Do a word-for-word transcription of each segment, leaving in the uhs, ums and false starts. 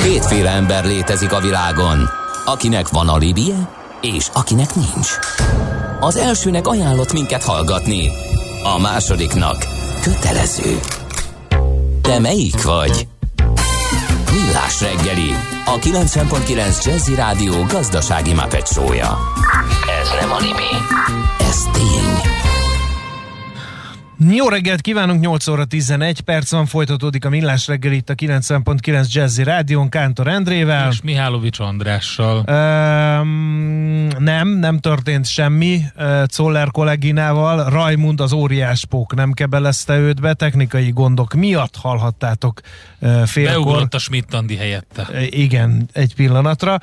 Kétféle ember létezik a világon, akinek van alibije, és akinek nincs. Az elsőnek ajánlott minket hallgatni, a másodiknak kötelező. Te melyik vagy? Millás reggeli, a kilencven egész kilenc Jazzy Rádió gazdasági mápecsója. Ez nem animi, ez tény. Jó reggelt kívánunk, nyolc óra tizenegy perc van, folytatódik a Millás reggeli itt a kilencven egész kilenc Jazzy Rádión, Kántor Endrével. És Mihálovics Andrással. Öm, nem, nem történt semmi. Czoller kolléginával, Rajmund az óriáspók nem kebelezte őt be, technikai gondok miatt hallhattátok félkor. Beugrott a Smit-Tandi helyette. Igen, egy pillanatra.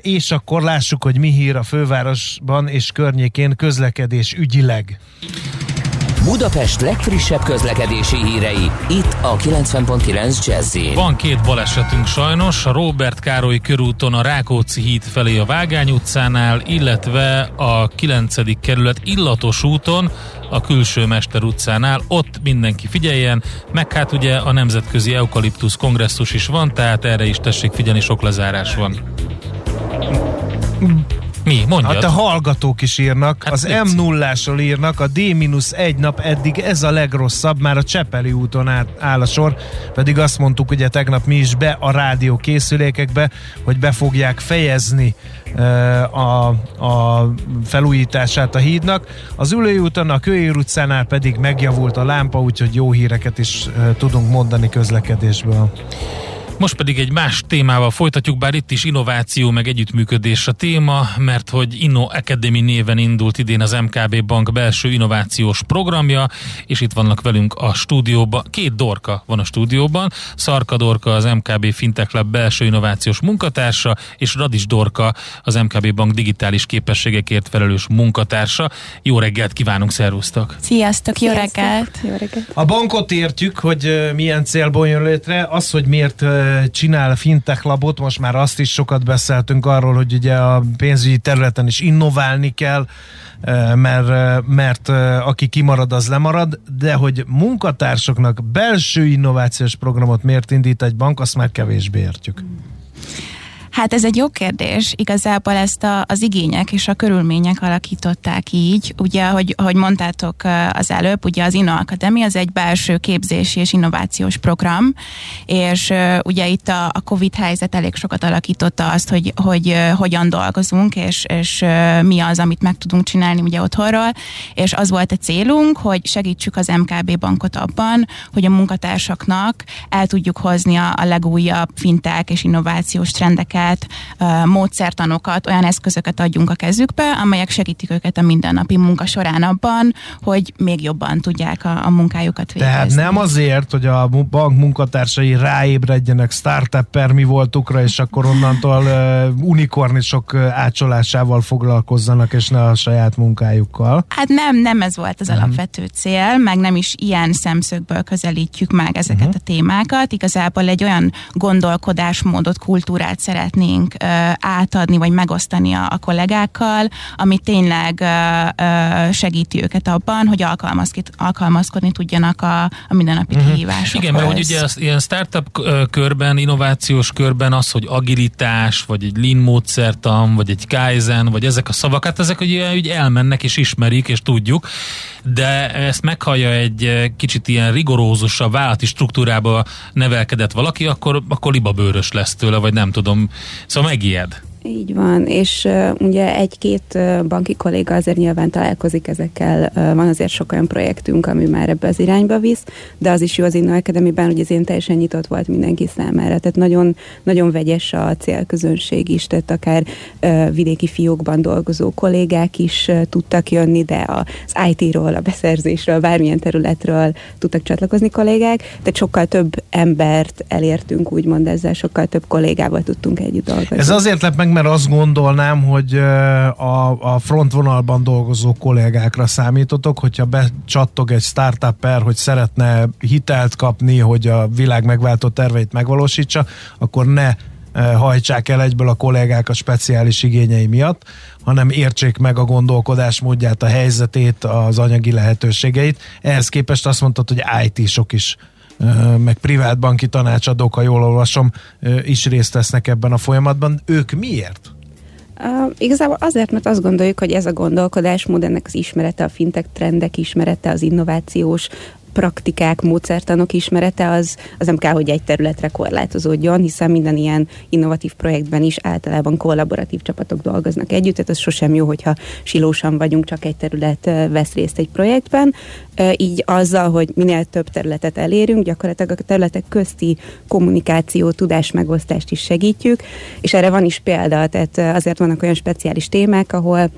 És akkor lássuk, hogy mi hír a fővárosban és környékén közlekedés ügyileg. Budapest legfrissebb közlekedési hírei, itt a kilencven egész kilenc Jazzy. Van két balesetünk sajnos, a Róbert Károly körúton a Rákóczi híd felé a Vágány utcánál, illetve a kilencedik kerület Illatos úton a Külső Mester utcánál, ott mindenki figyeljen, meg hát ugye a Nemzetközi Eukaliptusz Kongresszus is van, tehát erre is tessék figyelni, sok lezárás van. Mi? Mondjad. Hát a hallgatók is írnak, hát az M nullásról írnak, a D egy nap eddig ez a legrosszabb, már a Csepeli úton át, áll a sor, pedig azt mondtuk ugye tegnap mi is be a rádió készülékekbe, hogy be fogják fejezni uh, a, a felújítását a hídnak. Az Ülői úton, a Kőjér utcánál pedig megjavult a lámpa, úgyhogy jó híreket is uh, tudunk mondani közlekedésből. Most pedig egy más témával folytatjuk, bár itt is innováció meg együttműködés a téma, mert hogy Inno Academy néven indult idén az em ká bé Bank belső innovációs programja, és itt vannak velünk a stúdióban, két Dorka van a stúdióban, Szarka Dorka az em ká bé Fintech Lab belső innovációs munkatársa, és Radics Dorka az em ká bé Bank digitális képességekért felelős munkatársa. Jó reggelt kívánunk, szervusztok! Sziasztok, jó reggelt! Jó reggelt! A bankot értjük, hogy milyen célból jön létre, az, hogy miért csinál a Fintech Labot, most már azt is sokat beszéltünk arról, hogy ugye a pénzügyi területen is innoválni kell, mert, mert aki kimarad, az lemarad, de hogy munkatársoknak belső innovációs programot miért indít egy bank, azt már kevésbé értjük. Hát ez egy jó kérdés. Igazából ezt a, az igények és a körülmények alakították így. Ugye, ahogy, ahogy mondtátok az előbb, ugye az Inno Academy az egy belső képzési és innovációs program, és ugye itt a, a Covid helyzet elég sokat alakította azt, hogy, hogy, hogy hogyan dolgozunk, és, és mi az, amit meg tudunk csinálni ugye otthonról, és az volt a célunk, hogy segítsük az em ká bé bankot abban, hogy a munkatársaknak el tudjuk hozni a, a legújabb fintech és innovációs trendeket, módszertanokat, olyan eszközöket adjunk a kezükbe, amelyek segítik őket a mindennapi munka során abban, hogy még jobban tudják a, a munkájukat végezni. Tehát nem azért, hogy a bank munkatársai ráébredjenek startupper mi voltukra, és akkor onnantól uh, unikornisok ácsolásával foglalkozzanak, és ne a saját munkájukkal. Hát nem, nem ez volt az nem. alapvető cél, meg nem is ilyen szemszögből közelítjük meg ezeket uh-huh. a témákat. Igazából egy olyan gondolkodásmódot, kultúrát szeret szeretnénk ö, átadni, vagy megosztani a, a kollégákkal, ami tényleg ö, ö, segíti őket abban, hogy alkalmazkod, alkalmazkodni tudjanak a, a mindennapi uh-huh. kihívásokhoz. Igen, mert hogy ugye az, ilyen startup körben, innovációs körben az, hogy agilitás, vagy egy lean módszertan, vagy egy kaizen, vagy ezek a szavak, hát ezek ugye úgy elmennek, és ismerik, és tudjuk, de ezt meghallja egy kicsit ilyen rigorózusabb vállalati struktúrába nevelkedett valaki, akkor, akkor libabőrös lesz tőle, vagy nem tudom, szóval megijed. Így van, és uh, ugye egy-két uh, banki kolléga azért nyilván találkozik ezekkel, uh, van azért sok olyan projektünk, ami már ebbe az irányba visz, de az is jó az Inno Academyben, hogy azért teljesen nyitott volt mindenki számára, tehát nagyon, nagyon vegyes a célközönség is, tehát akár uh, vidéki fiókban dolgozó kollégák is uh, tudtak jönni, de az i té-ről, a beszerzésről, bármilyen területről tudtak csatlakozni kollégák, tehát sokkal több embert elértünk, úgymond ezzel, sokkal több kollégával tudtunk együtt dolgozni. Ez azért lett meg, mert azt gondolnám, hogy a, a frontvonalban dolgozó kollégákra számítotok, hogyha becsattog egy startupper, hogy szeretne hitelt kapni, hogy a világ megváltó terveit megvalósítsa, akkor ne hajtsák el egyből a kollégák a speciális igényei miatt, hanem értsék meg a gondolkodásmódját, a helyzetét, az anyagi lehetőségeit. Ehhez képest azt mondtad, hogy i té-sok is meg privát banki tanácsadók, ha jól olvasom, is részt vesznek ebben a folyamatban. Ők miért? Uh, igazából azért, mert azt gondoljuk, hogy ez a gondolkodásmód, ennek az ismerete, a fintech trendek ismerete, az innovációs praktikák, módszertanok ismerete az, az nem kell, hogy egy területre korlátozódjon, hiszen minden ilyen innovatív projektben is általában kollaboratív csapatok dolgoznak együtt, tehát az sosem jó, hogyha silósan vagyunk, csak egy terület vesz részt egy projektben. Így azzal, hogy minél több területet elérünk, gyakorlatilag a területek közti kommunikáció, tudásmegosztást is segítjük, és erre van is példa, tehát azért vannak olyan speciális témák, ahol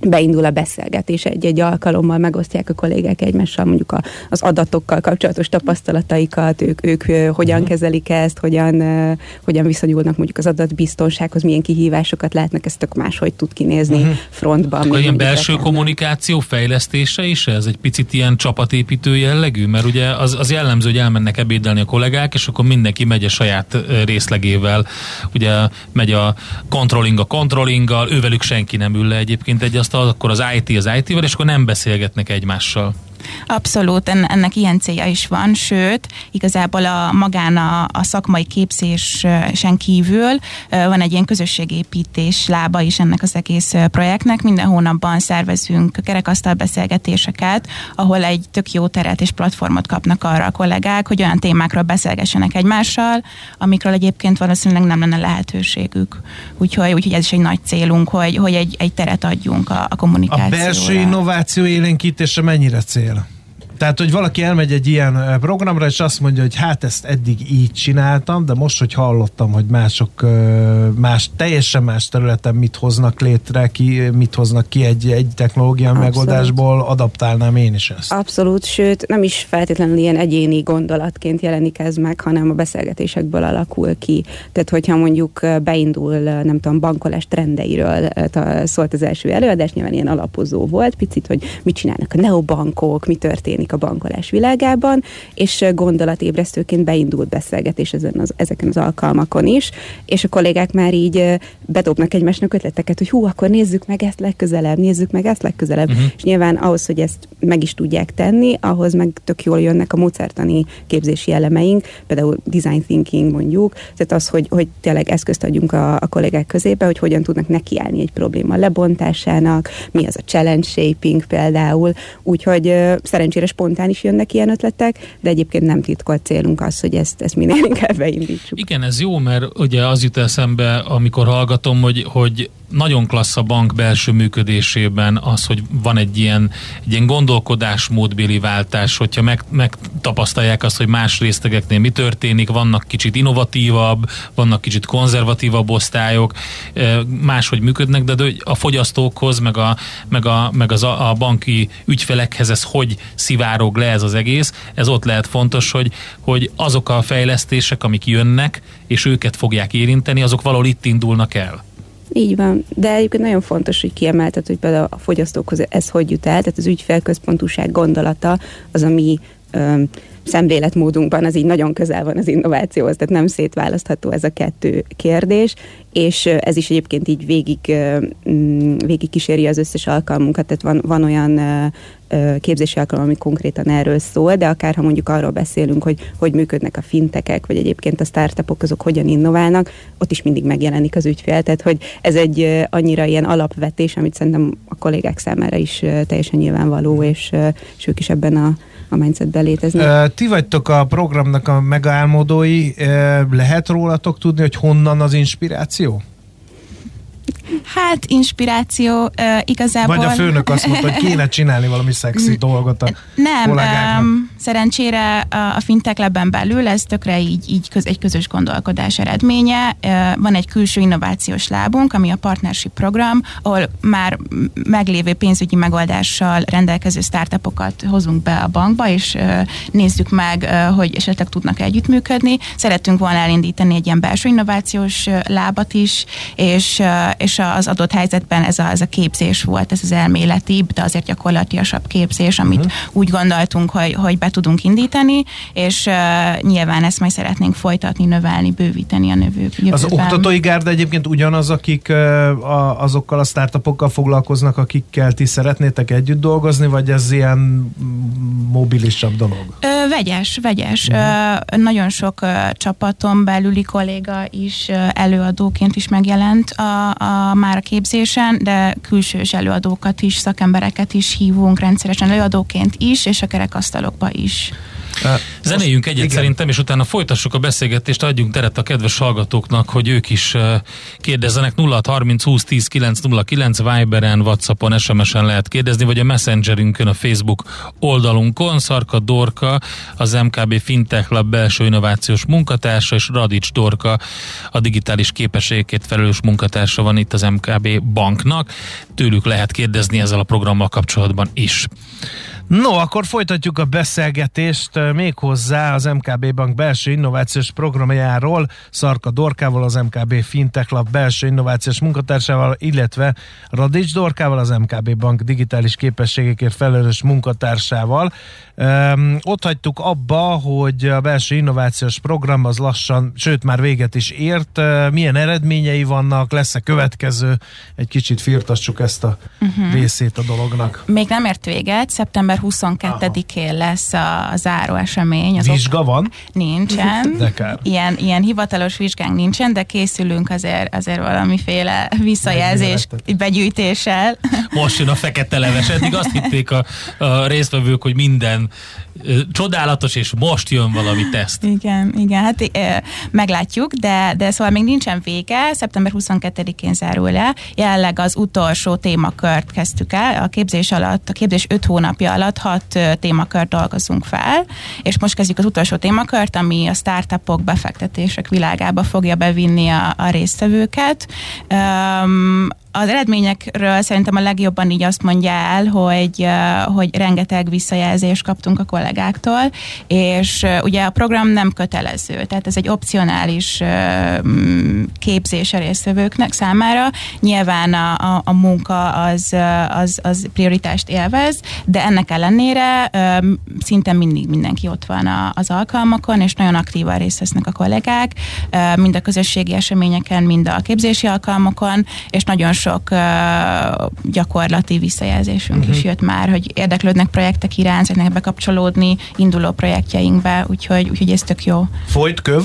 beindul a beszélgetés egy-egy alkalommal, megosztják a kollégák egymással mondjuk a, az adatokkal kapcsolatos tapasztalataikat, ők, ők hogyan kezelik ezt, hogyan, hogyan viszonyulnak mondjuk az adatbiztonsághoz, milyen kihívásokat látnak, ez tök máshogy tud kinézni uh-huh. frontban. Ilyen belső rekenem. kommunikáció fejlesztése is ez? Egy picit ilyen csapatépítő jellegű? Mert ugye az, az jellemző, hogy elmennek ebédelni a kollégák, és akkor mindenki megy a saját részlegével, ugye megy a controlling a controllinggal, ővelük senki nem ül le egyébként egy azt akkor az i té az i té-vel, és akkor nem beszélgetnek egymással. Abszolút, ennek ilyen célja is van, sőt, igazából a magán a, a szakmai képzésen kívül van egy ilyen közösségépítés lába is ennek az egész projektnek. Minden hónapban szervezünk kerekasztal beszélgetéseket, ahol egy tök jó teret és platformot kapnak arra a kollégák, hogy olyan témákról beszélgessenek egymással, amikről egyébként valószínűleg nem lenne lehetőségük. Úgyhogy, úgyhogy ez is egy nagy célunk, hogy, hogy egy, egy teret adjunk a, a kommunikációra. A belső innováció élénkítése mennyire cél? Tehát, hogy valaki elmegy egy ilyen programra, és azt mondja, hogy hát ezt eddig így csináltam, de most, hogy hallottam, hogy mások más, teljesen más területen mit hoznak létre, ki, mit hoznak ki egy, egy technológia megoldásból, adaptálnám én is ezt. Abszolút, sőt, nem is feltétlenül ilyen egyéni gondolatként jelenik ez meg, hanem a beszélgetésekből alakul ki. Tehát, hogyha mondjuk beindul, nem tudom, bankolás trendeiről szólt az első előadás, nyilván ilyen alapozó volt, picit, hogy mit csinálnak a neobankok, mi történik a bankolás világában, és gondolatébresztőként beindult beszélgetés ezen az, ezeken az alkalmakon is, és a kollégák már így bedobnak egymásnak ötleteket, hogy hú, akkor nézzük meg ezt legközelebb, nézzük meg ezt legközelebb, uh-huh. és nyilván ahhoz, hogy ezt meg is tudják tenni, ahhoz meg tök jól jönnek a módszertani képzési elemeink, például design thinking mondjuk, tehát az, hogy, hogy tényleg eszközt adjunk a, a kollégák közébe, hogy hogyan tudnak nekiállni egy probléma lebontásának, mi az a challenge shaping például, úgyhogy szerencsére spontán is jönnek ilyen ötletek, de egyébként nem titkolt célunk az, hogy ezt, ezt minél inkább beindítsuk. Igen, ez jó, mert ugye az jut eszembe, amikor hallgatom, hogy, hogy nagyon klassz a bank belső működésében az, hogy van egy ilyen, egy ilyen gondolkodásmódbéli váltás, hogyha meg, megtapasztalják azt, hogy más résztegeknél mi történik, vannak kicsit innovatívabb, vannak kicsit konzervatívabb osztályok, máshogy működnek, de a fogyasztókhoz, meg, a, meg, a, meg az a, a banki ügyfelekhez ez hogy szivárog le ez az egész, ez ott lehet fontos, hogy, hogy azok a fejlesztések, amik jönnek, és őket fogják érinteni, azok valahol itt indulnak el. Így van, de egyébként nagyon fontos, hogy kiemelted, hogy például a fogyasztókhoz ez hogy jut el, tehát az ügyfélközpontúság gondolata az, ami öm, szemléletmódunkban az így nagyon közel van az innovációhoz, tehát nem szétválasztható ez a kettő kérdés, és ez is egyébként így végig, végig kíséri az összes alkalmunkat, tehát van, van olyan képzési alkalom, ami konkrétan erről szól, de akár ha mondjuk arról beszélünk, hogy hogy működnek a fintekek, vagy egyébként a startupok, azok hogyan innoválnak, ott is mindig megjelenik az ügyfél, tehát hogy ez egy annyira ilyen alapvetés, amit szerintem a kollégák számára is teljesen nyilvánvaló, és, és ők is ebben a, a mindsetben léteznek. Ti vagytok a programnak a megálmodói, lehet rólatok tudni, hogy honnan az inspiráció? Hát, inspiráció uh, igazából... Vagy a főnök azt mondta, hogy kéne csinálni valami szexi dolgot a Nem, um, szerencsére a Fintech Labben belül ez tökre így, így köz, egy közös gondolkodás eredménye. Uh, van egy külső innovációs lábunk, ami a partnership program, ahol már meglévő pénzügyi megoldással rendelkező startupokat hozunk be a bankba, és uh, nézzük meg, uh, hogy esetleg tudnak együttműködni. Szeretünk volna elindítani egy ilyen belső innovációs lábat is, és, uh, és a az adott helyzetben ez a, ez a képzés volt, ez az elméletibb, de azért gyakorlatiasabb képzés, amit uh-huh. úgy gondoltunk, hogy, hogy be tudunk indítani, és uh, nyilván ezt majd szeretnénk folytatni, növelni, bővíteni a növőkben. Az oktatói gárda egyébként ugyanaz, akik uh, a, azokkal a startupokkal foglalkoznak, akikkel ti szeretnétek együtt dolgozni, vagy ez ilyen mobilisabb dolog? Ö, vegyes, vegyes. Uh-huh. Ö, nagyon sok uh, csapaton belüli kolléga is uh, előadóként is megjelent a, a, már a képzésen, de külsős előadókat is, szakembereket is hívunk rendszeresen előadóként is, és a kerekasztalokba is. Zenéljünk egyet igen. szerintem, és utána folytassuk a beszélgetést, adjunk teret a kedves hallgatóknak, hogy ők is kérdezzenek. Nulla hat harminc húsz tíz kilenc nulla kilenc Viberen, Whatsappon, es em esen lehet kérdezni, vagy a Messengerünkön, a Facebook oldalunkon. Szarka Dorka, az em ká bé Fintech Lab belső innovációs munkatársa, és Radics Dorka, a digitális képességekért felelős munkatársa van itt az em ká bé Banknak. Tőlük lehet kérdezni ezzel a programmal kapcsolatban is. No, akkor folytatjuk a beszélgetést méghozzá az em ká bé Bank belső innovációs programjáról, Szarka Dorkával, az em ká bé Fintech Lab belső innovációs munkatársával, illetve Radics Dorkával, az em ká bé Bank digitális képességekért felelős munkatársával. Öm, ott hagytuk abba, hogy a belső innovációs program az lassan, sőt már véget is ért. Milyen eredményei vannak, lesz-e következő? Egy kicsit firtassuk ezt a uh-huh. részét a dolognak. Még nem ért véget, szeptember huszonkettedikén lesz a, a záró esemény. Az vizsga ok- van? Nincsen. De kár. Ilyen, ilyen hivatalos vizsgánk nincsen, de készülünk azért, azért valamiféle visszajelzés begyűjtéssel. Most jön a fekete leves. Eddig azt hitték a, a résztvevők, hogy minden csodálatos, és most jön valami teszt. Igen, igen, hát e, meglátjuk, de, de szóval még nincsen vége, szeptember huszonkettedikén zárul le. Jelenleg az utolsó témakört kezdtük el, a képzés alatt, a képzés öt hónapja alatt hat témakört dolgozunk fel, és most kezdjük az utolsó témakört, ami a startupok, befektetések világába fogja bevinni a, a résztvevőket. Um, Az eredményekről szerintem a legjobban így azt mondja el, hogy, hogy rengeteg visszajelzést kaptunk a kollégáktól, és ugye a program nem kötelező, tehát ez egy opcionális képzés a résztvevőknek számára. Nyilván a, a, a munka az, az, az prioritást élvez, de ennek ellenére szinte mindig mindenki ott van az alkalmakon, és nagyon aktívan részt vesznek a kollégák, mind a közösségi eseményeken, mind a képzési alkalmakon, és nagyon sok uh, gyakorlati visszajelzésünk uh-huh. is jött már, hogy érdeklődnek projektek iránt, szeretnek bekapcsolódni induló projektjeinkbe, úgyhogy, úgyhogy ez tök jó. Folyt köv?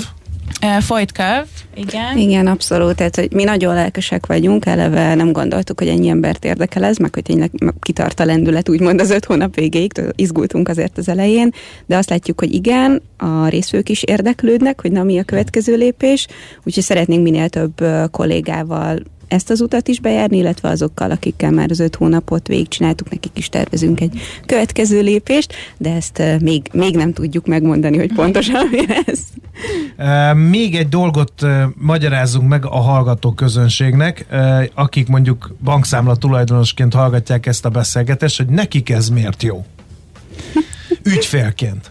Uh, folyt köv, igen. Igen, abszolút. Tehát, hogy mi nagyon lelkesek vagyunk, eleve nem gondoltuk, hogy ennyi embert érdekel ez, meg hogy tényleg kitart a lendület, úgymond az öt hónap végéig, izgultunk azért az elején, de azt látjuk, hogy igen, a részvők is érdeklődnek, hogy na mi a következő lépés, úgyhogy szeretnénk minél több kollégával ezt az utat is bejárni, illetve azokkal, akikkel már az öt hónapot végigcsináltuk, nekik is tervezünk egy következő lépést, de ezt még, még nem tudjuk megmondani, hogy pontosan mi lesz. Még egy dolgot magyarázzunk meg a hallgató közönségnek, akik mondjuk bankszámla tulajdonosként hallgatják ezt a beszélgetést, hogy nekik ez miért jó? Ügyfélként.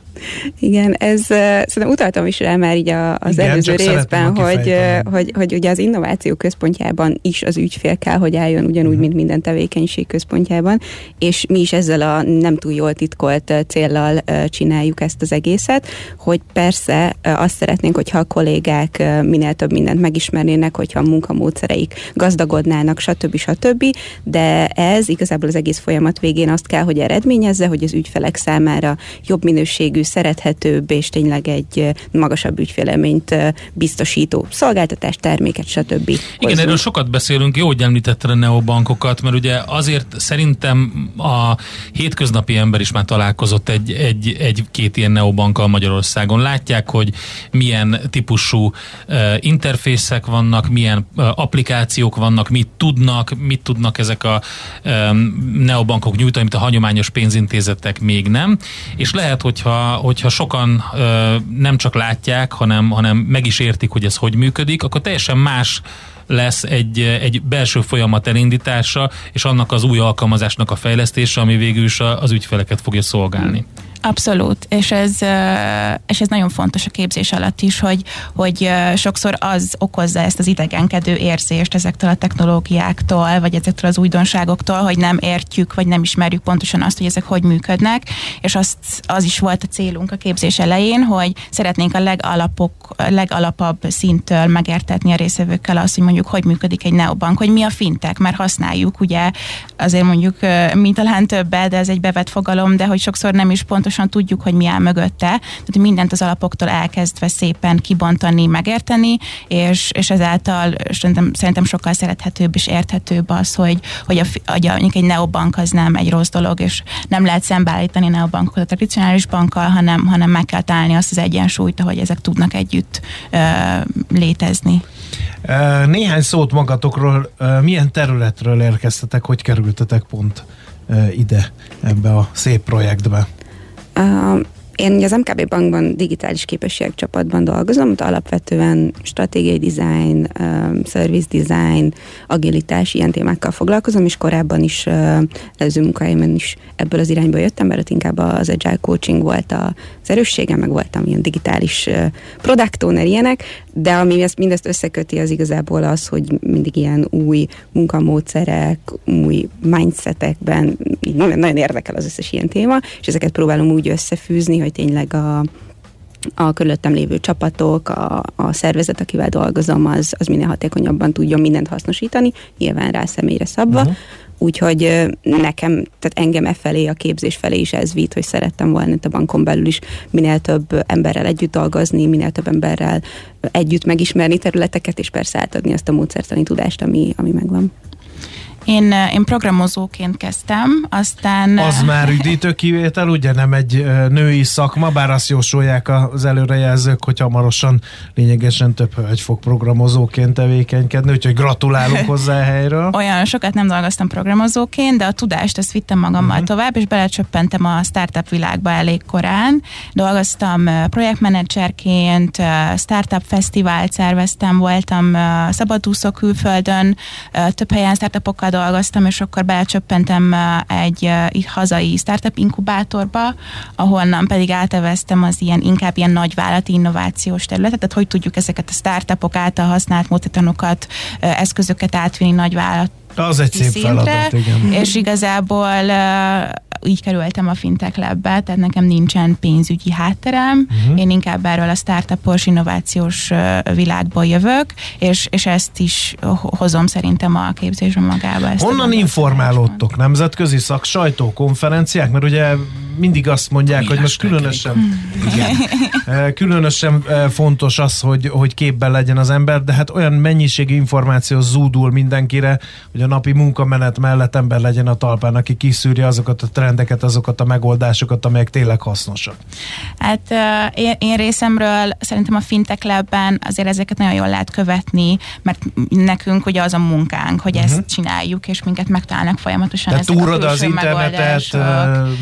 Igen, ez szerintem utaltam is rá már így a, az igen, előző részben, hogy, hogy, hogy ugye az innováció központjában is az ügyfél kell, hogy álljon ugyanúgy, mint minden tevékenység központjában, és mi is ezzel a nem túl jól titkolt céllal csináljuk ezt az egészet, hogy persze azt szeretnénk, hogyha a kollégák minél több mindent megismernének, hogyha a munkamódszereik gazdagodnának, stb. stb., de ez igazából az egész folyamat végén azt kell, hogy eredményezze, hogy az ügyfelek számára jobb minőségű, szerethetőbb és tényleg egy magasabb ügyfélelményt biztosító szolgáltatást, terméket, stb. Igen, hozzunk. Erről sokat beszélünk, jó, hogy említetted a neobankokat, mert ugye azért szerintem a hétköznapi ember is már találkozott egy, egy, egy-két ilyen neobankkal Magyarországon. Látják, hogy milyen típusú uh, interfészek vannak, milyen uh, applikációk vannak, mit tudnak, mit tudnak ezek a um, neobankok nyújtani, amit a hagyományos pénzintézetek még nem, és lehet, hogyha hogyha sokan ö, nem csak látják, hanem, hanem meg is értik, hogy ez hogy működik, akkor teljesen más lesz egy, egy belső folyamat elindítása, és annak az új alkalmazásnak a fejlesztése, ami végül is az ügyfeleket fogja szolgálni. Abszolút, és ez, és ez nagyon fontos a képzés alatt is, hogy, hogy sokszor az okozza ezt az idegenkedő érzést ezektől a technológiáktól, vagy ezektől az újdonságoktól, hogy nem értjük, vagy nem ismerjük pontosan azt, hogy ezek hogy működnek, és azt, az is volt a célunk a képzés elején, hogy szeretnénk a legalapok, legalapabb szinttől megértetni a részvevőkkel azt, hogy mondjuk hogy működik egy neobank, hogy mi a fintech, mert használjuk, ugye azért mondjuk mi talán többet, de ez egy bevett fogalom, de hogy sokszor nem is pontos tudjuk, hogy mi áll mögötte, tehát mindent az alapoktól elkezdve szépen kibontani, megérteni, és, és ezáltal szerintem, szerintem sokkal szerethetőbb és érthetőbb az, hogy, hogy, a, hogy a, egy neobank az nem egy rossz dolog, és nem lehet szembeállítani neobankot a tradicionális bankkal, hanem, hanem meg kell találni azt az egyensúlyt, ahogy ezek tudnak együtt ö, létezni. Néhány szót magatokról, milyen területről érkeztetek, hogy kerültetek pont ide, ebbe a szép projektbe? Uh, én az em ká bé Bankban digitális képességcsapatban dolgozom, ott alapvetően stratégiai design, uh, service design, agilitás, ilyen témákkal foglalkozom, és korábban is uh, előző munkáimban is ebből az irányból jöttem, mert inkább az agile coaching volt az erősségem, meg voltam ilyen digitális uh, product owner, ilyenek, de ami ezt, mindezt összeköti, az igazából az, hogy mindig ilyen új munkamódszerek, új mindsetekben, nagyon, nagyon érdekel az összes ilyen téma, és ezeket próbálom úgy összefűzni, hogy tényleg a, a körülöttem lévő csapatok, a, a szervezet, akivel dolgozom, az, az minél hatékonyabban tudjon mindent hasznosítani, nyilván rá személyre szabva. Uh-huh. Úgyhogy nekem, tehát engem e felé, a képzés felé is ez vitt, hogy szerettem volna itt a bankon belül is minél több emberrel együtt dolgozni, minél több emberrel együtt megismerni területeket, és persze átadni azt a módszertani tudást, ami, ami megvan. Én, én programozóként kezdtem, aztán... Az már üdítő kivétel, ugye nem egy női szakma, bár azt jósolják az előrejelzők, hogy hamarosan lényegesen több hölgy fog programozóként tevékenykedni, úgyhogy gratulálunk hozzá a helyről. Olyan sokat nem dolgoztam programozóként, de a tudást ezt vittem magammal uh-huh. tovább, és belecsöppentem a startup világba elég korán. Dolgoztam projektmenedzserként, startup fesztivált szerveztem, voltam szabadúszó külföldön, több helyen startupokkal dolgoztam, és akkor belecsöppentem egy, egy hazai startup inkubátorba, ahonnan pedig áteveztem az ilyen, inkább ilyen nagyvállalati innovációs területet, tehát hogy tudjuk ezeket a startupok által használt módszertanokat, eszközöket átvinni nagyvállalati az egy szép szintre, feladat, igen. És igazából így kerültem a Fintech Labbe, tehát nekem nincsen pénzügyi hátterem, uh-huh. én inkább erről a startupos, innovációs világból jövök, és, és ezt is hozom szerintem a képzésben magába. Ezt honnan informálódtok? Nemzetközi szak, sajtókonferenciák? Mert ugye mindig azt mondják, hogy most különösen, igen, különösen fontos az, hogy, hogy képben legyen az ember, de hát olyan mennyiségű információ zúdul mindenkire, hogy a napi munkamenet mellett ember legyen a talpán, aki kiszűrje azokat a trendeket, azokat a megoldásokat, amelyek tényleg hasznosak. Hát én, én részemről szerintem a Fintech Labben azért ezeket nagyon jól lehet követni, mert nekünk ugye az a munkánk, hogy uh-huh. ezt csináljuk, és minket megtalálnak folyamatosan. De túrod az internetet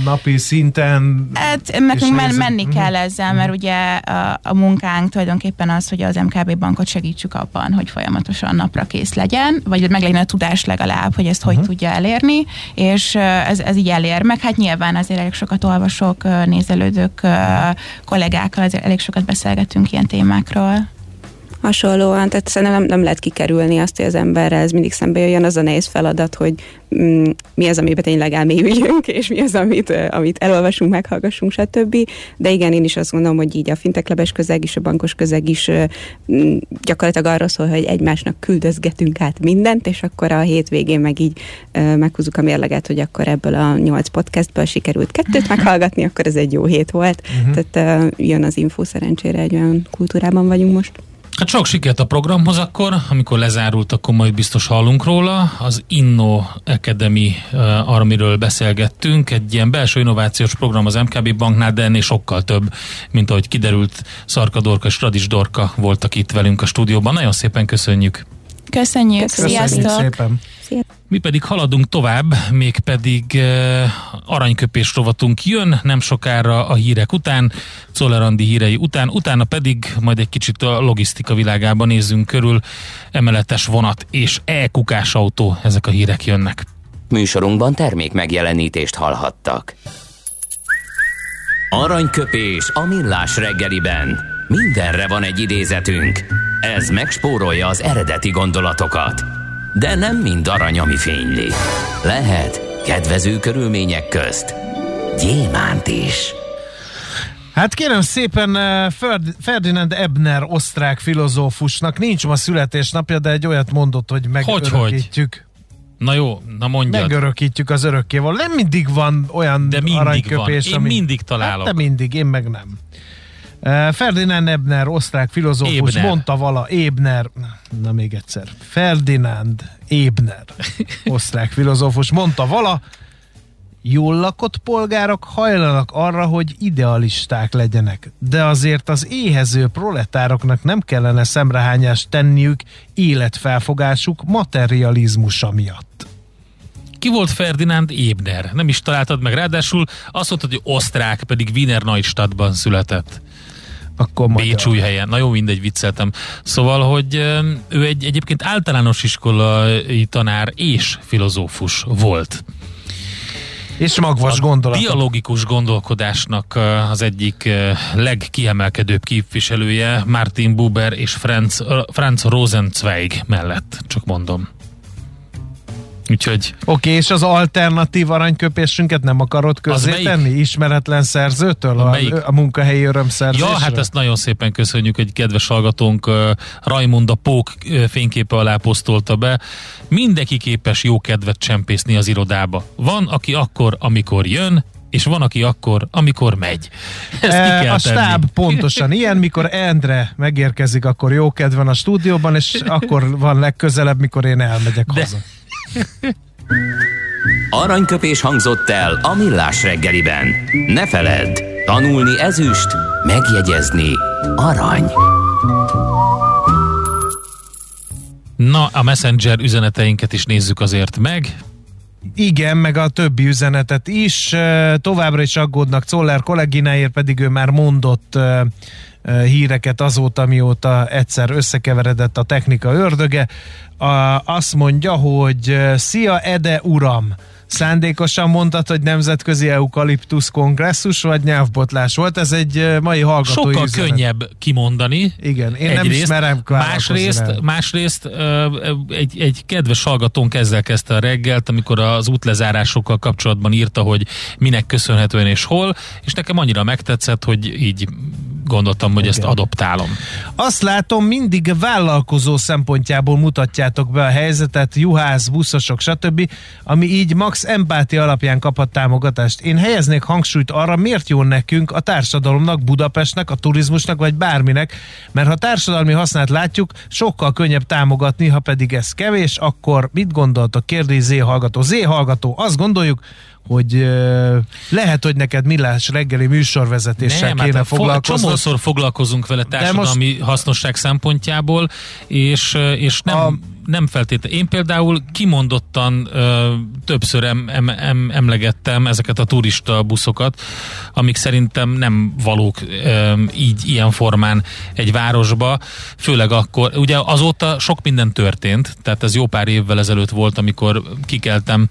napi szint Szinten, hát nekünk men- menni mm-hmm. kell ezzel, mert ugye a, a munkánk tulajdonképpen az, hogy az em ká bé Bankot segítsük abban, hogy folyamatosan napra kész legyen, vagy meglegyen a tudás legalább, hogy ezt uh-huh. hogy tudja elérni, és ez, ez így elér meg. Hát nyilván azért elég sokat olvasok, nézelődök kollégákkal, azért elég sokat beszélgetünk ilyen témákról. Hasonlóan, tehát szerintem nem, nem lehet kikerülni azt, hogy az emberrel ez mindig szembe jöjjön, az a nehéz feladat, hogy mm, mi az, amiben tényleg elmélyüljünk, és mi az, amit, amit elolvasunk, meghallgassunk, stb. De igen, én is azt gondolom, hogy így a Fintech Labes közeg is, a bankos közeg is mm, gyakorlatilag arra szól, hogy egymásnak küldözgetünk át mindent, és akkor a hétvégén meg így uh, meghúzzuk a mérleget, hogy akkor ebből a nyolc podcastből sikerült kettőt meghallgatni, akkor ez egy jó hét volt. Uh-huh. Tehát uh, jön az infó, szerencsére egy olyan kultúrában vagyunk most. Hát sok sikert a programhoz akkor, amikor lezárult, akkor majd biztos hallunk róla. Az Inno Academy, amiről beszélgettünk, egy ilyen belső innovációs program az em ká bé Banknál, de ennél sokkal több, mint ahogy kiderült, Szarka Dorka és Radics Dorka voltak itt velünk a stúdióban. Nagyon szépen köszönjük! Köszönjük, köszönjük. Sziasztok! Szépen. Mi pedig haladunk tovább, mégpedig uh, aranyköpés rovatunk jön, nem sokára a hírek után, Czoller Andi hírei után, utána pedig majd egy kicsit a logisztika világába nézzünk körül, emeletes vonat és e-kukás autó, ezek a hírek jönnek. Műsorunkban termék megjelenítést hallhattak. Aranyköpés a millás reggeliben. Mindenre van egy idézetünk. Ez megspórolja az eredeti gondolatokat. De nem mind arany, ami fényli. Lehet kedvező körülmények közt gyémánt is. Hát kérem szépen, Ferdinand Ebner osztrák filozófusnak nincs ma születésnapja, de egy olyat mondott, hogy megörökítjük. Hogy, hogy? Na jó, na mondjad. Megörökítjük az örökkéval. Nem mindig van olyan de mindig aranyköpés, van. Én ami... mindig találok. Hát, de mindig, én meg nem. Ferdinand Ebner osztrák filozófus Ebner. Mondta vala, Ebner, na még egyszer, Ferdinand Ebner osztrák filozófus mondta vala, jól lakott polgárok hajlanak arra, hogy idealisták legyenek, de azért az éhező proletároknak nem kellene szemrehányást tenniük életfelfogásuk materializmusa miatt. Ki volt Ferdinand Ebner? Nem is találtad meg, ráadásul azt mondtad, hogy osztrák, pedig Wiener Neustadt-ban született. Akkor Bécsújhelyen. Na jó, mindegy, vicceltem. Szóval, hogy ő egy egyébként általános iskolai tanár és filozófus volt. És magvas gondolat. Dialogikus gondolkodásnak az egyik legkiemelkedőbb képviselője Martin Buber és Franz, Franz Rosenzweig mellett, csak mondom. Úgyhogy... Oké, okay, és az alternatív aranyköpésünket nem akarod közétenni? Ismeretlen szerzőtől? A, a munkahelyi örömszerzésről? Ja, hát ezt nagyon szépen köszönjük, egy kedves hallgatónk Rajmund a Pók fényképe alá posztolta be. Mindenki képes jó kedvet csempészni az irodába. Van, aki akkor, amikor jön, és van, aki akkor, amikor megy. Ezt e, ki kell a tenni. Stáb pontosan ilyen, mikor Endre megérkezik, akkor jó kedv van a stúdióban, és akkor van legközelebb, mikor én elmegyek De... haza. Aranyköpés hangzott el a millás reggeliben. Ne feledd, tanulni ezüst, megjegyezni arany. Na, a Messenger üzeneteinket is nézzük azért meg. Igen, meg a többi üzenetet is. Továbbra is aggódnak Czoller kollégináért, pedig ő már mondott híreket azóta, mióta egyszer összekeveredett a technika ördöge. Azt mondja, hogy szia Ede uram! Szándékosan mondtad, hogy Nemzetközi Eukaliptusz Kongresszus, vagy nyelvbotlás volt? Ez egy mai hallgatói Sokkal üzenet. Könnyebb kimondani. Igen, én nem részt, ismerem másrészt, másrészt egy, egy kedves hallgatónk ezzel kezdte a reggelt, amikor az útlezárásokkal kapcsolatban írta, hogy minek köszönhetően és hol, és nekem annyira megtetszett, hogy így gondoltam, hogy igen, ezt adoptálom. Azt látom, mindig vállalkozó szempontjából mutatjátok be a helyzetet, juhász, buszosok, stb., ami így max empátia alapján kaphat támogatást. Én helyeznék hangsúlyt arra, miért jó nekünk, a társadalomnak, Budapestnek, a turizmusnak, vagy bárminek, mert ha társadalmi hasznát látjuk, sokkal könnyebb támogatni, ha pedig ez kevés, akkor mit gondoltok? Kérdés Z hallgató. Z hallgató, azt gondoljuk, hogy euh, lehet, hogy neked millás reggeli műsorvezetéssel nem, kéne hát foglalkozni. Csomószor foglalkozunk vele társadalmi most... hasznosság szempontjából, és, és nem... A... Nem feltétlenül. Én például kimondottan ö, többször em, em, em, emlegettem ezeket a turista buszokat, amik szerintem nem valók ö, így ilyen formán egy városba, főleg akkor, ugye azóta sok minden történt, tehát ez jó pár évvel ezelőtt volt, amikor kikeltem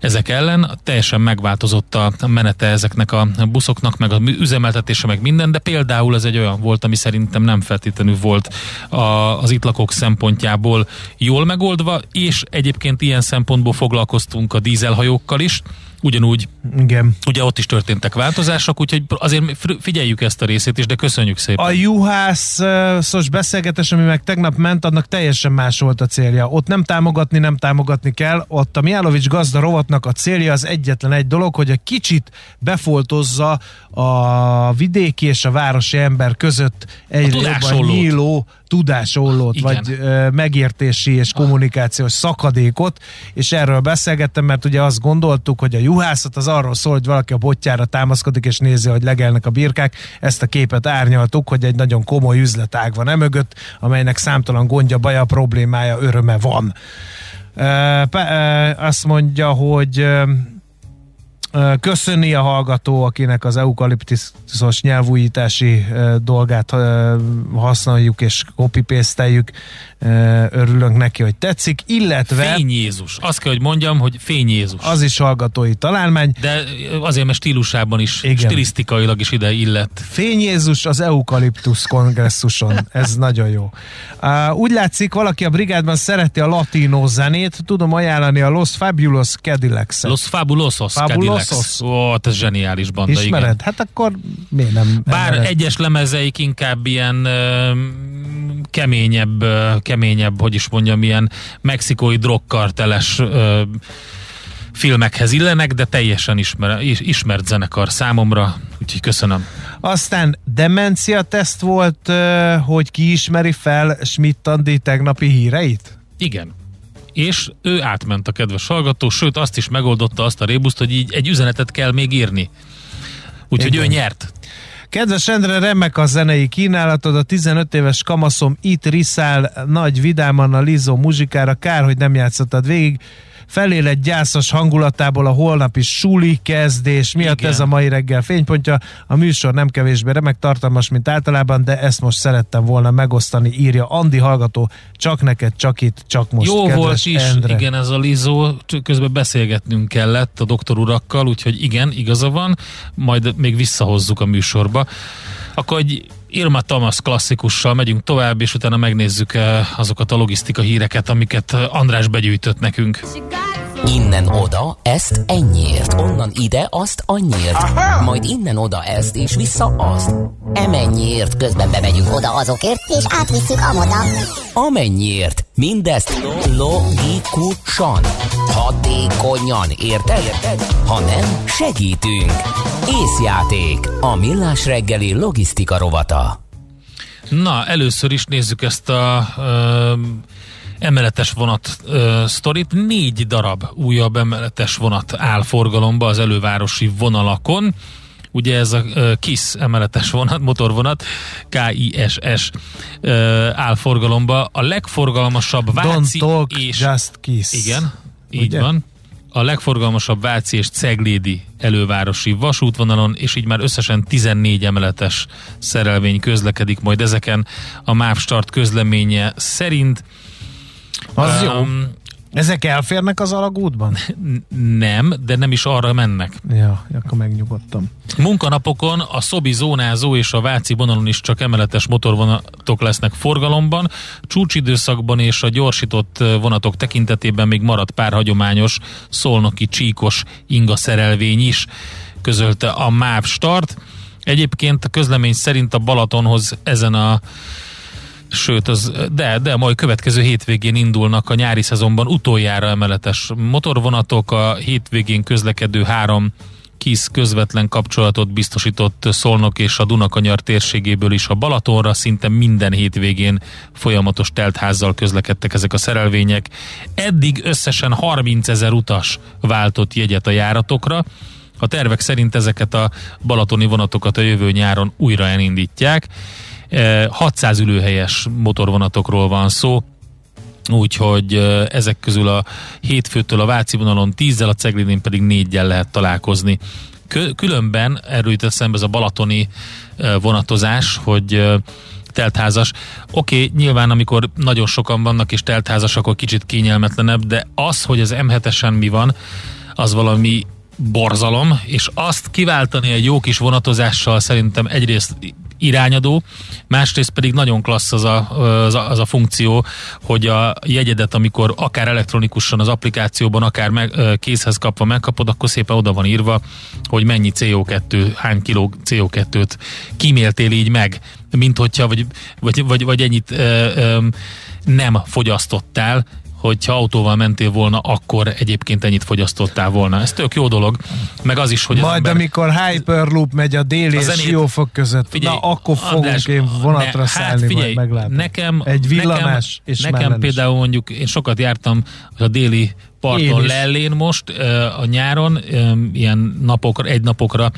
ezek ellen, teljesen megváltozott a menete ezeknek a buszoknak, meg az üzemeltetése, meg minden, de például ez egy olyan volt, ami szerintem nem feltétlenül volt a, az itt lakók szempontjából jól megoldva, és egyébként ilyen szempontból foglalkoztunk a dízelhajókkal is, ugyanúgy, igen, ugye ott is történtek változások, úgyhogy azért figyeljük ezt a részét is, de köszönjük szépen. A juhászos beszélgetés, ami meg tegnap ment, annak teljesen más volt a célja. Ott nem támogatni, nem támogatni kell, ott a Mihálovics gazda rovatnak a célja az egyetlen egy dolog, hogy a kicsit befoltozza a vidéki és a városi ember között egyre jobban nyíló tudásollót, vagy ö, megértési és kommunikációs szakadékot, és erről beszélgettem, mert ugye azt gondoltuk, hogy a juhászat az arról szól, hogy valaki a botjára támaszkodik, és nézi, hogy legelnek a birkák. Ezt a képet árnyaltuk, hogy egy nagyon komoly üzletág van emögött, amelynek számtalan gondja, baja, problémája, öröme van. Ö, pe, ö, azt mondja, hogy... köszöni a hallgató, akinek az eukaliptiszos nyelvújítási dolgát használjuk és copy-pasteljük. Örülünk neki, hogy tetszik, illetve... Fény Jézus. Azt kell, hogy mondjam, hogy Fény Jézus. Az is hallgatói találmány. De azért, mert stílusában is, igen, stilisztikailag is ide illett. Fény Jézus az eukaliptusz kongresszuson. Ez nagyon jó. Úgy látszik, valaki a brigádban szereti a latinó zenét. Tudom ajánlani a Los Fabulos Cadillacs-et. Los Fabulosos Cadillacs. Ó, ez zseniális banda. Ismered? Igen. Hát akkor miért nem? Bár emered? Egyes lemezeik inkább ilyen ö, keményebb, ö, keményebb, hogy is mondjam, ilyen mexikói drogkarteles ö, filmekhez illenek, de teljesen ismer, ismert zenekar számomra, úgyhogy köszönöm. Aztán demencia teszt volt, ö, hogy ki ismeri fel Smit-Tandi tegnapi híreit? Igen. És ő átment, a kedves hallgató, sőt azt is megoldotta, azt a rébuszt, hogy így egy üzenetet kell még írni. Úgyhogy ő nyert. Kedves Endre, remek a zenei kínálatod, a tizenöt éves kamaszom itt riszál nagy vidáman a Lizzo muzsikára, kár, hogy nem játszottad végig. Felélet gyászos hangulatából a holnapi suli kezdés miatt, igen, ez a mai reggel fénypontja. A műsor nem kevésbé remek, tartalmas, mint általában, de ezt most szerettem volna megosztani, írja Andi hallgató. Csak neked, csak itt, csak most. Jó volt is, Endre. Igen, ez a Lizzo, közben beszélgetnünk kellett a doktor urakkal, úgyhogy igen, igaza van, majd még visszahozzuk a műsorba. Akkor egy Irma Thomas klasszikussal megyünk tovább, és utána megnézzük azokat a logisztika híreket, amiket András begyűjtött nekünk. Innen oda, ezt ennyiért, onnan ide, azt annyiért, aha, majd innen oda, ezt és vissza azt. Emennyiért, közben bemegyünk oda azokért, és átvisszük amoda. Amennyiért, mindezt logikusan, hatékonyan, érted? Érted? Ha nem, segítünk. Észjáték, a Millás Reggeli logisztika rovata. Na, először is nézzük ezt a... Ö- emeletes vonat ö, sztorit. Négy darab újabb emeletes vonat áll forgalomba az elővárosi vonalakon. Ugye ez a ö, KISS emeletes vonat, motorvonat, K I S S ö, áll forgalomba. A legforgalmasabb Váci talk, és... just kiss. Igen, így ugye? Van. A legforgalmasabb Váci és Ceglédi elővárosi vasútvonalon, és így már összesen tizennégy emeletes szerelvény közlekedik majd ezeken a MÁV Start közleménye szerint. Az um, jó. Ezek elférnek az alagútban? Nem, de nem is arra mennek. Ja, akkor megnyugodtam. Munkanapokon a Szobi zónázó és a Váci vonalon is csak emeletes motorvonatok lesznek forgalomban. Csúcsidőszakban és a gyorsított vonatok tekintetében még maradt pár hagyományos szolnoki csíkos ingaszerelvény is, közölte a MÁV Start. Egyébként a közlemény szerint a Balatonhoz ezen a Sőt, az, de, de majd következő hétvégén indulnak a nyári szezonban utoljára emeletes motorvonatok. A hétvégén közlekedő három KISZ közvetlen kapcsolatot biztosított Szolnok és a Dunakanyar térségéből is a Balatonra. Szinte minden hétvégén folyamatos teltházzal közlekedtek ezek a szerelvények. Eddig összesen harmincezer utas váltott jegyet a járatokra. A tervek szerint ezeket a balatoni vonatokat a jövő nyáron újra elindítják. hatszáz ülőhelyes motorvonatokról van szó, úgyhogy ezek közül a hétfőtől a Váci vonalon tízzel, a Ceglédén pedig néggyel lehet találkozni. Különben, erről jutott szembe ez a balatoni vonatozás, hogy teltházas. Oké, okay, nyilván amikor nagyon sokan vannak és teltházas, akkor kicsit kényelmetlenebb, de az, hogy az M hetesen mi van, az valami borzalom, és azt kiváltani egy jó kis vonatozással szerintem egyrészt irányadó, másrészt pedig nagyon klassz az a, az, a, az a funkció, hogy a jegyedet, amikor akár elektronikusan az applikációban, akár meg, kézhez kapva megkapod, akkor szépen oda van írva, hogy mennyi cé o kettő, hány kiló cé o kettőt kíméltél így meg, mint hogyha, vagy, vagy, vagy, vagy ennyit ö, ö, nem fogyasztottál, hogyha autóval mentél volna, akkor egyébként ennyit fogyasztottál volna. Ez tök jó dolog. Meg az is, hogy majd ember, amikor Hyperloop megy a déli és Siófok között, figyelj, na akkor András, fogunk én vonatra ne, szállni, hát figyelj, majd meglátom. Nekem, Egy villamás nekem, és nekem például mondjuk, én sokat jártam a déli parton lellén most a nyáron, ilyen napokra, egy napokra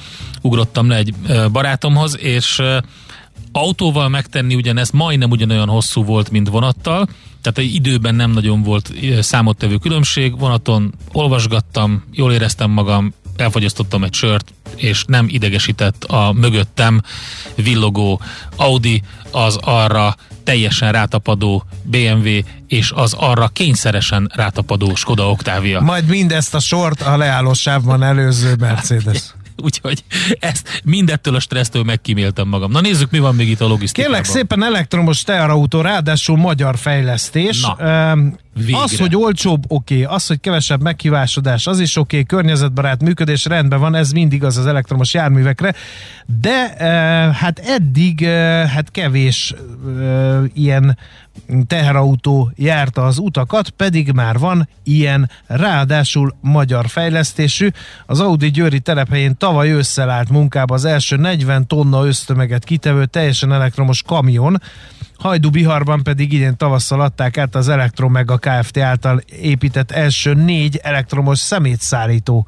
ugrottam le egy barátomhoz, és autóval megtenni ugyanezt majdnem ugyanolyan hosszú volt, mint vonattal, tehát időben nem nagyon volt számottevő különbség, vonaton olvasgattam, jól éreztem magam, elfogyasztottam egy sört, és nem idegesített a mögöttem villogó Audi, az arra teljesen rátapadó bé em vé, és az arra kényszeresen rátapadó Skoda Octavia. Majd mindezt a sort a leálló sávban előző Mercedes. Úgyhogy ezt mindettől a stressztől megkíméltem magam. Na nézzük, mi van még itt a logisztikában. Kérlek szépen, elektromos teherautó, ráadásul magyar fejlesztés. Na, um, az, hogy olcsóbb, oké. Okay. Az, hogy kevesebb meghívásodás, az is oké. Okay. Környezetbarát működés, rendben van, ez mindig az az elektromos járművekre. De uh, hát eddig uh, hát kevés uh, ilyen teherautó járta az utakat, pedig már van ilyen, ráadásul magyar fejlesztésű. Az Audi győri telephelyén tavaly ősszel állt munkába az első negyven tonna össztömeget kitevő teljesen elektromos kamion. Hajdú-Biharban pedig idén tavasszal adták át az Elektromega Kft. Által épített első négy elektromos szemétszállító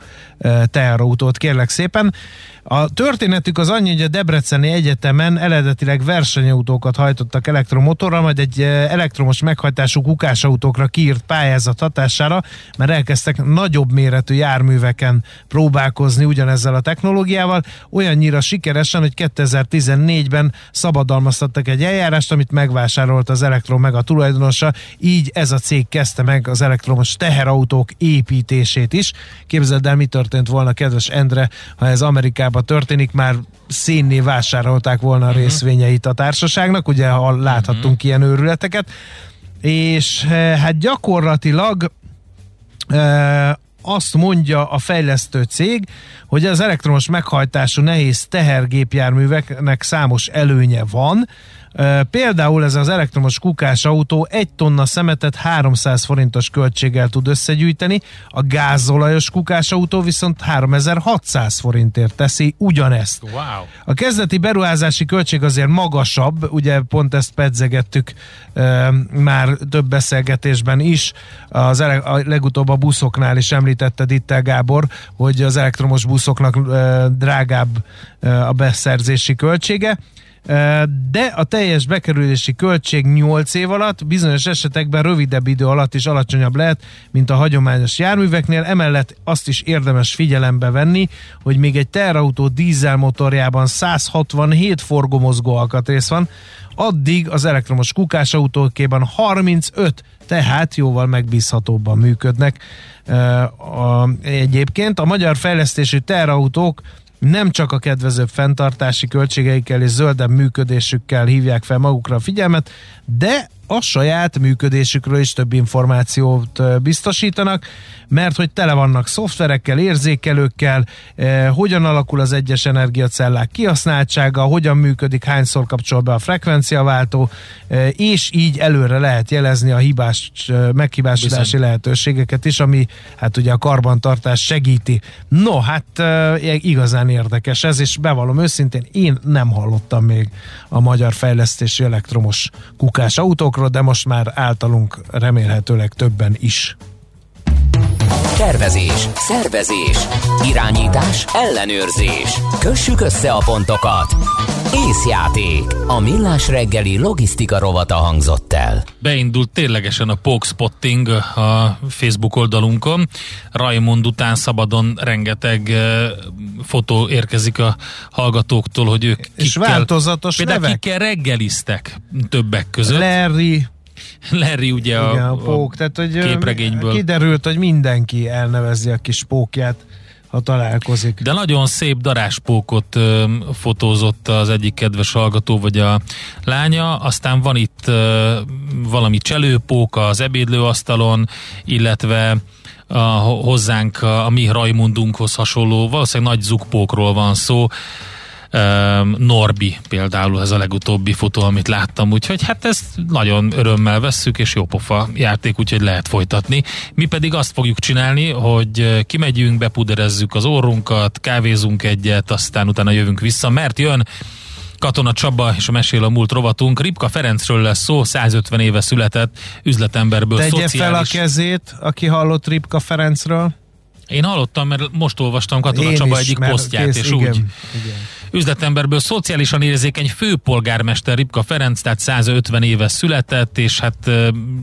teherautót, kérlek szépen. A történetük az annyi, hogy a Debreceni Egyetemen eredetileg versenyautókat hajtottak elektromotorral, majd egy elektromos meghajtású kukásautókra kiírt pályázat hatására, mert elkezdtek nagyobb méretű járműveken próbálkozni ugyanezzel a technológiával, olyannyira sikeresen, hogy kétezer-tizennégyben szabadalmaztattak egy eljárást, amit megvásárolt az Elektromega tulajdonosa, így ez a cég kezdte meg az elektromos teherautók építését is. Képzeld el, mi történt volna, kedves Endre, ha ez Amerikában történik, már szénné vásárolták volna a részvényeit a társaságnak, ugye ha láthattunk uh-huh. ilyen őrületeket, és hát gyakorlatilag e, azt mondja a fejlesztő cég, hogy az elektromos meghajtású nehéz tehergépjárműveknek számos előnye van. Például ez az elektromos kukásautó egy tonna szemetet háromszáz forintos költséggel tud összegyűjteni, a gázolajos kukásautó viszont háromezer-hatszáz forintért teszi ugyanezt. Wow. A kezdeti beruházási költség azért magasabb, ugye pont ezt pedzegettük e, már több beszélgetésben is, az ele- a legutóbb a buszoknál is említetted itt, Gábor, hogy az elektromos buszoknak e, drágább e, a beszerzési költsége, de a teljes bekerülési költség nyolc év alatt, bizonyos esetekben rövidebb idő alatt is alacsonyabb lehet, mint a hagyományos járműveknél. Emellett azt is érdemes figyelembe venni, hogy még egy teherautó dízelmotorjában száz hatvanhét forgomozgó alkatrész van, addig az elektromos kukásautókéban harmincöt, tehát jóval megbízhatóbban működnek. Egyébként a magyar fejlesztésű teherautók nem csak a kedvezőbb fenntartási költségeikkel és zöldebb működésükkel hívják fel magukra a figyelmet, de a saját működésükről is több információt biztosítanak, mert hogy tele vannak szoftverekkel, érzékelőkkel, eh, hogyan alakul az egyes energiacellák kihasználtsága, hogyan működik, hányszor kapcsol be a frekvenciaváltó, eh, és így előre lehet jelezni a hibás, eh, meghibásodási lehetőségeket is, ami hát ugye a karbantartás segíti. No, hát eh, igazán érdekes ez, és bevallom őszintén, én nem hallottam még a magyar fejlesztési elektromos kukás autókról, de most már általunk remélhetőleg többen is. Tervezés, szervezés, irányítás, ellenőrzés. Kössük össze a pontokat. Észjáték. A Millás reggeli logisztika rovata hangzott el. Beindult ténylegesen a pokespotting a Facebook oldalunkon. Rajmund után szabadon rengeteg fotó érkezik a hallgatóktól, hogy ők és kikkel, változatos például nevek. Kikkel reggeliztek többek között. Larry... Larry ugye igen, a, a, pók, tehát, hogy képregényből. Kiderült, hogy mindenki elnevezi a kis pókját, ha találkozik. De nagyon szép daráspókot ö, fotózott az egyik kedves hallgató, vagy a lánya. Aztán van itt ö, valami cselőpók az ebédlőasztalon, illetve a, hozzánk a, a mi Rajmundunkhoz hasonló, valószínűleg nagy zugpókról van szó. Norbi például ez a legutóbbi fotó, amit láttam, úgyhogy hát ezt nagyon örömmel vesszük, és jó pofa játék, úgyhogy lehet folytatni. Mi pedig azt fogjuk csinálni, hogy kimegyünk, bepuderezzük az orrunkat, kávézunk egyet, aztán utána jövünk vissza, mert jön Katona Csaba és a Mesél a múlt rovatunk. Ripka Ferencről lesz szó, száz ötven éve született üzletemberből. Tegye szociális... fel a kezét, aki hallott Ripka Ferencről. Én hallottam, mert most olvastam Katona Én Csaba is, egyik posztját, kész, és igen, úgy igen. üzletemberből szociálisan érzékeny főpolgármester Ripka Ferenc, tehát százötven éve született, és hát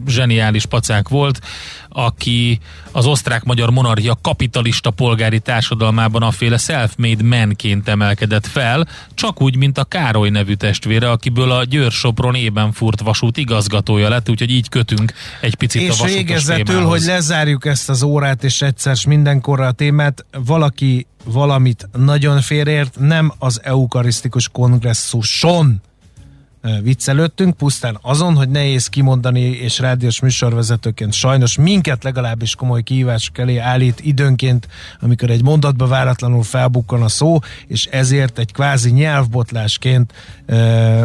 zseniális pacák volt, aki az osztrák-magyar monarchia kapitalista polgári társadalmában aféle self-made manként emelkedett fel, csak úgy, mint a Károly nevű testvére, akiből a Győr-Sopron Ébenfurt vasút igazgatója lett, úgyhogy így kötünk egy picit és a vasútos témához. És végezetül, hogy lezárjuk ezt az órát, és egyszer mindenkorra a témát, valaki valamit nagyon félreért, nem az eukarisztikus kongresszuson viccelődtünk, pusztán azon, hogy nehéz kimondani, és rádiós műsorvezetőként sajnos minket legalábbis komoly kihívások elé állít időnként, amikor egy mondatba váratlanul felbukkan a szó, és ezért egy kvázi nyelvbotlásként ö,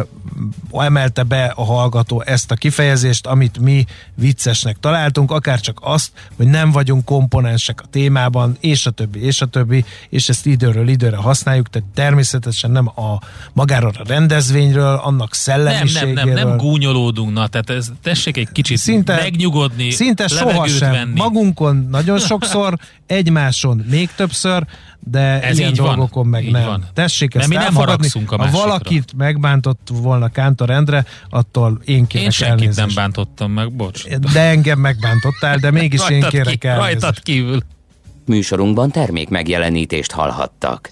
emelte be a hallgató ezt a kifejezést, amit mi viccesnek találtunk, akár csak azt, hogy nem vagyunk komponensek a témában, és a többi, és a többi, és ezt időről időre használjuk, tehát természetesen nem a magáról a rendezvényről, annak Nem, nem, nem, nem gúnyolódunk, na, tehát ez, tessék egy kicsit szinte, megnyugodni, szinte sohasem venni. Magunkon nagyon sokszor, egymáson még többször, de ez ilyen dolgokon van, meg nem. Van. Tessék ezt elfogadni. Ha valakit megbántott volna Kántor Endre, attól én kérek elnézést. Én senkit elnézést. nem bántottam meg, bocs. De engem megbántottál, de mégis rajtad én kérek ki, elnézést. Rajtad kívül. Műsorunkban termék megjelenítést hallhattak.